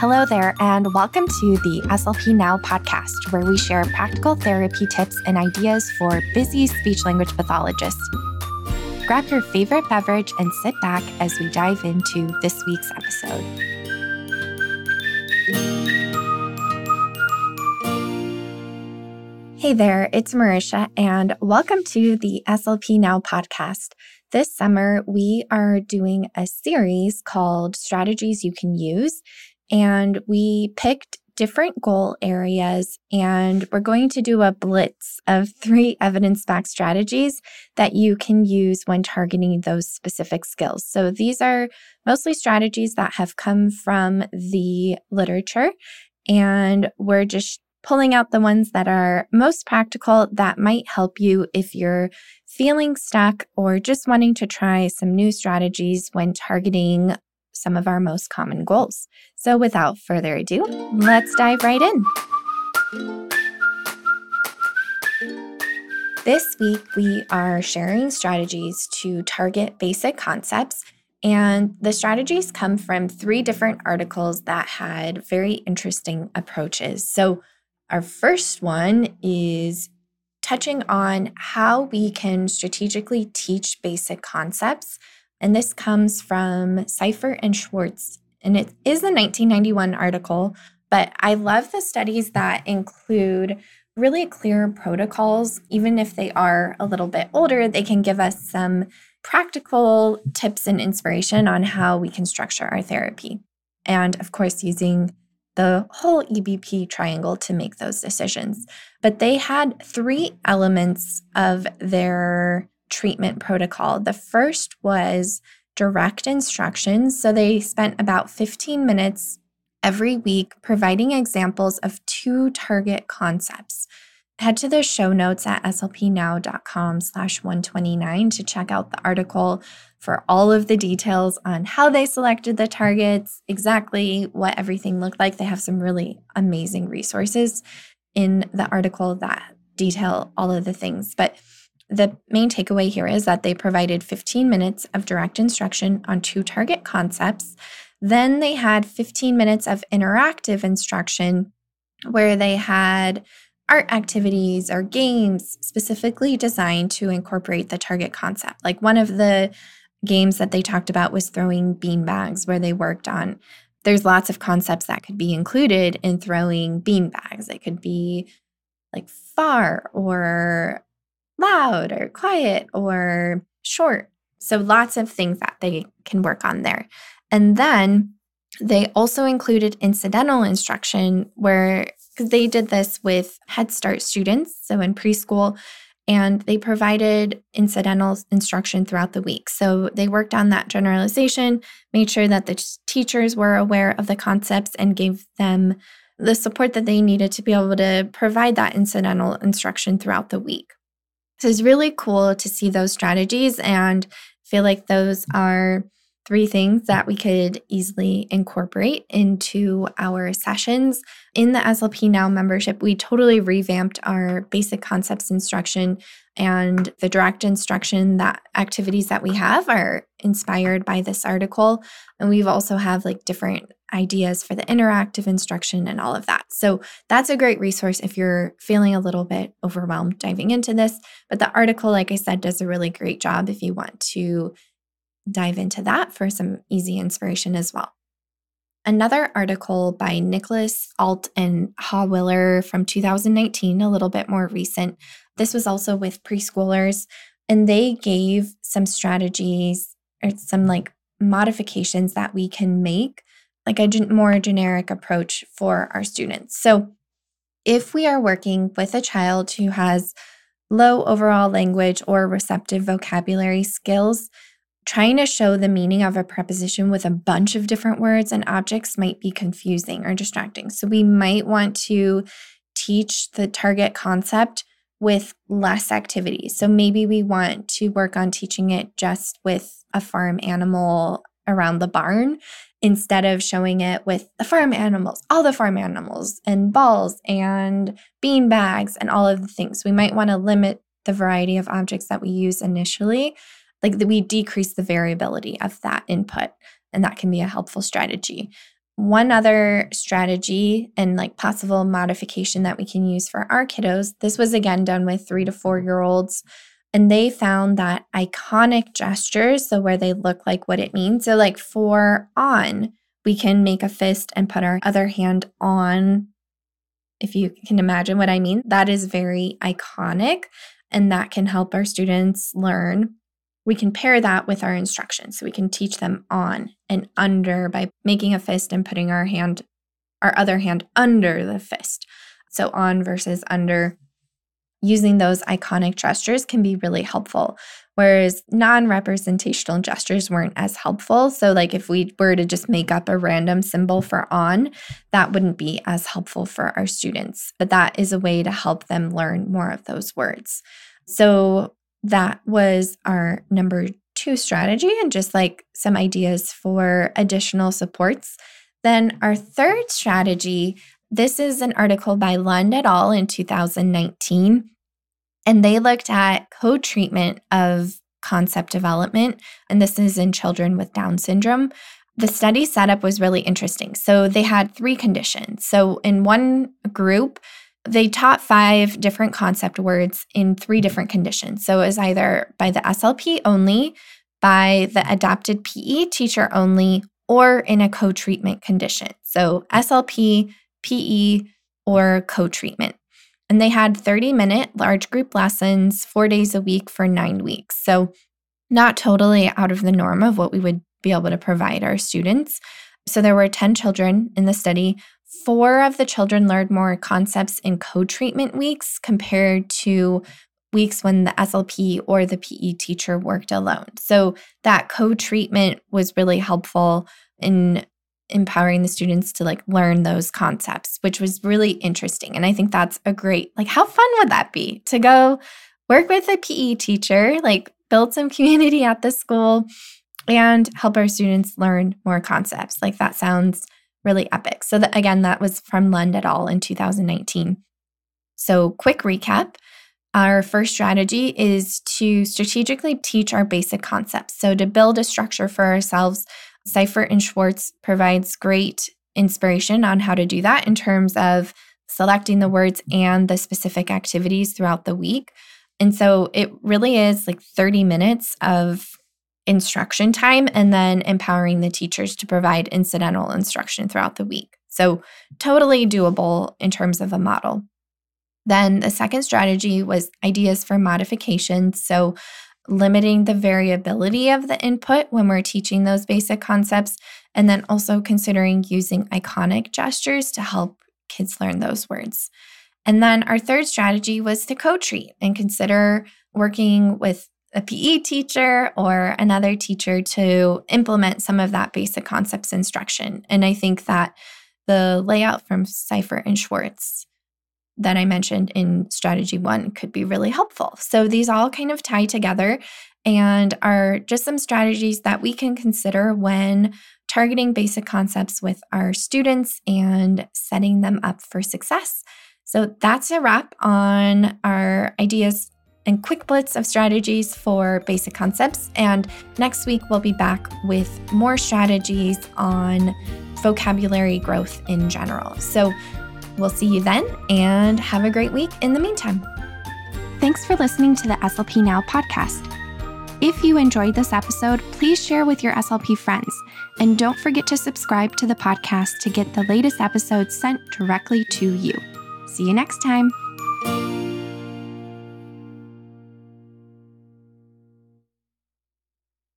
Hello there, and welcome to the SLP Now podcast, where we share practical therapy tips and ideas for busy speech-language pathologists. Grab your favorite beverage and sit back as we dive into this week's episode. Hey there, it's Marisha, and welcome to the SLP Now podcast. This summer, we are doing a series called Strategies You Can Use, and we picked different goal areas, and we're going to do a blitz of 3 evidence-backed strategies that you can use when targeting those specific skills. So these are mostly strategies that have come from the literature, and we're just pulling out the ones that are most practical that might help you if you're feeling stuck or just wanting to try some new strategies when targeting some of our most common goals. So without further ado, let's dive right in. This week, we are sharing strategies to target basic concepts, and the strategies come from 3 different articles that had very interesting approaches. So our first one is touching on how we can strategically teach basic concepts, and this comes from Seifert and Schwartz, and it is a 1991 article, but I love the studies that include really clear protocols. Even if they are a little bit older, they can give us some practical tips and inspiration on how we can structure our therapy. And of course, using the whole EBP triangle to make those decisions. But they had 3 elements of their treatment protocol. The first was direct instructions. So they spent about 15 minutes every week providing examples of 2 target concepts. Head to the show notes at slpnow.com/129 to check out the article for all of the details on how they selected the targets, exactly what everything looked like. They have some really amazing resources in the article that detail all of the things. But the main takeaway here is that they provided 15 minutes of direct instruction on 2 target concepts. Then they had 15 minutes of interactive instruction where they had art activities or games specifically designed to incorporate the target concept. Like one of the games that they talked about was throwing beanbags, where they worked on, there's lots of concepts that could be included in throwing beanbags. It could be like far or loud or quiet or short. So lots of things that they can work on there. And then they also included incidental instruction where, because they did this with Head Start students, so in preschool, and they provided incidental instruction throughout the week. So they worked on that generalization, made sure that the teachers were aware of the concepts and gave them the support that they needed to be able to provide that incidental instruction throughout the week. So it's really cool to see those strategies, and feel like those are 3 things that we could easily incorporate into our sessions. In the SLP Now membership, we totally revamped our basic concepts instruction, and the direct instruction that activities that we have are inspired by this article. And we've also have like different ideas for the interactive instruction and all of that. So that's a great resource if you're feeling a little bit overwhelmed diving into this. But the article, like I said, does a really great job if you want to dive into that for some easy inspiration as well. Another article by Nicholas Alt and Ha Willer from 2019, a little bit more recent. This was also with preschoolers, and they gave some strategies or some like modifications that we can make, like a more generic approach for our students. So if we are working with a child who has low overall language or receptive vocabulary skills, trying to show the meaning of a preposition with a bunch of different words and objects might be confusing or distracting. So we might want to teach the target concept with less activity. So maybe we want to work on teaching it just with a farm animal around the barn, instead of showing it with the farm animals, all the farm animals and balls and bean bags and all of the things. We might want to limit the variety of objects that we use initially, like we decrease the variability of that input, and that can be a helpful strategy. One other strategy and like possible modification that we can use for our kiddos, this was again done with 3 to 4 year olds, and they found that iconic gestures, so where they look like what it means. So like for on, we can make a fist and put our other hand on, if you can imagine what I mean. That is very iconic, and that can help our students learn. We can pair that with our instruction. So we can teach them on and under by making a fist and putting our hand, our other hand under the fist. So on versus under, using those iconic gestures can be really helpful. Whereas non-representational gestures weren't as helpful. So like if we were to just make up a random symbol for on, that wouldn't be as helpful for our students. But that is a way to help them learn more of those words. So that was our number 2 strategy, and just like some ideas for additional supports. Then our third strategy, this is an article by Lund et al. In 2019, and they looked at co-treatment of concept development, and this is in children with Down syndrome. The study setup was really interesting. So they had 3 conditions. So in one group, they taught 5 different concept words in 3 different conditions. So it was either by the SLP only, by the adopted PE teacher only, or in a co-treatment condition. So SLP, PE, or co-treatment. And they had 30-minute large group lessons 4 days a week for 9 weeks. So not totally out of the norm of what we would be able to provide our students. So there were 10 children in the study. 4 of the children learned more concepts in co-treatment weeks compared to weeks when the SLP or the PE teacher worked alone. So that co-treatment was really helpful in empowering the students to like learn those concepts, which was really interesting. And I think that's a great, like, how fun would that be to go work with a PE teacher, like build some community at the school and help our students learn more concepts? Like that sounds really epic. So that, again, that was from Lund et al. In 2019. So quick recap. Our first strategy is to strategically teach our basic concepts. So to build a structure for ourselves, Seifert and Schwartz provides great inspiration on how to do that in terms of selecting the words and the specific activities throughout the week. And so it really is like 30 minutes of instruction time, and then empowering the teachers to provide incidental instruction throughout the week. So totally doable in terms of a model. Then the second strategy was ideas for modifications. So limiting the variability of the input when we're teaching those basic concepts, and then also considering using iconic gestures to help kids learn those words. And then our third strategy was to co-treat and consider working with a PE teacher or another teacher to implement some of that basic concepts instruction. And I think that the layout from Seifert and Schwartz that I mentioned in strategy 1 could be really helpful. So these all kind of tie together and are just some strategies that we can consider when targeting basic concepts with our students and setting them up for success. So that's a wrap on our ideas and quick blitz of strategies for basic concepts. And next week, we'll be back with more strategies on vocabulary growth in general. So we'll see you then, and have a great week in the meantime. Thanks for listening to the SLP Now podcast. If you enjoyed this episode, please share with your SLP friends. And don't forget to subscribe to the podcast to get the latest episodes sent directly to you. See you next time.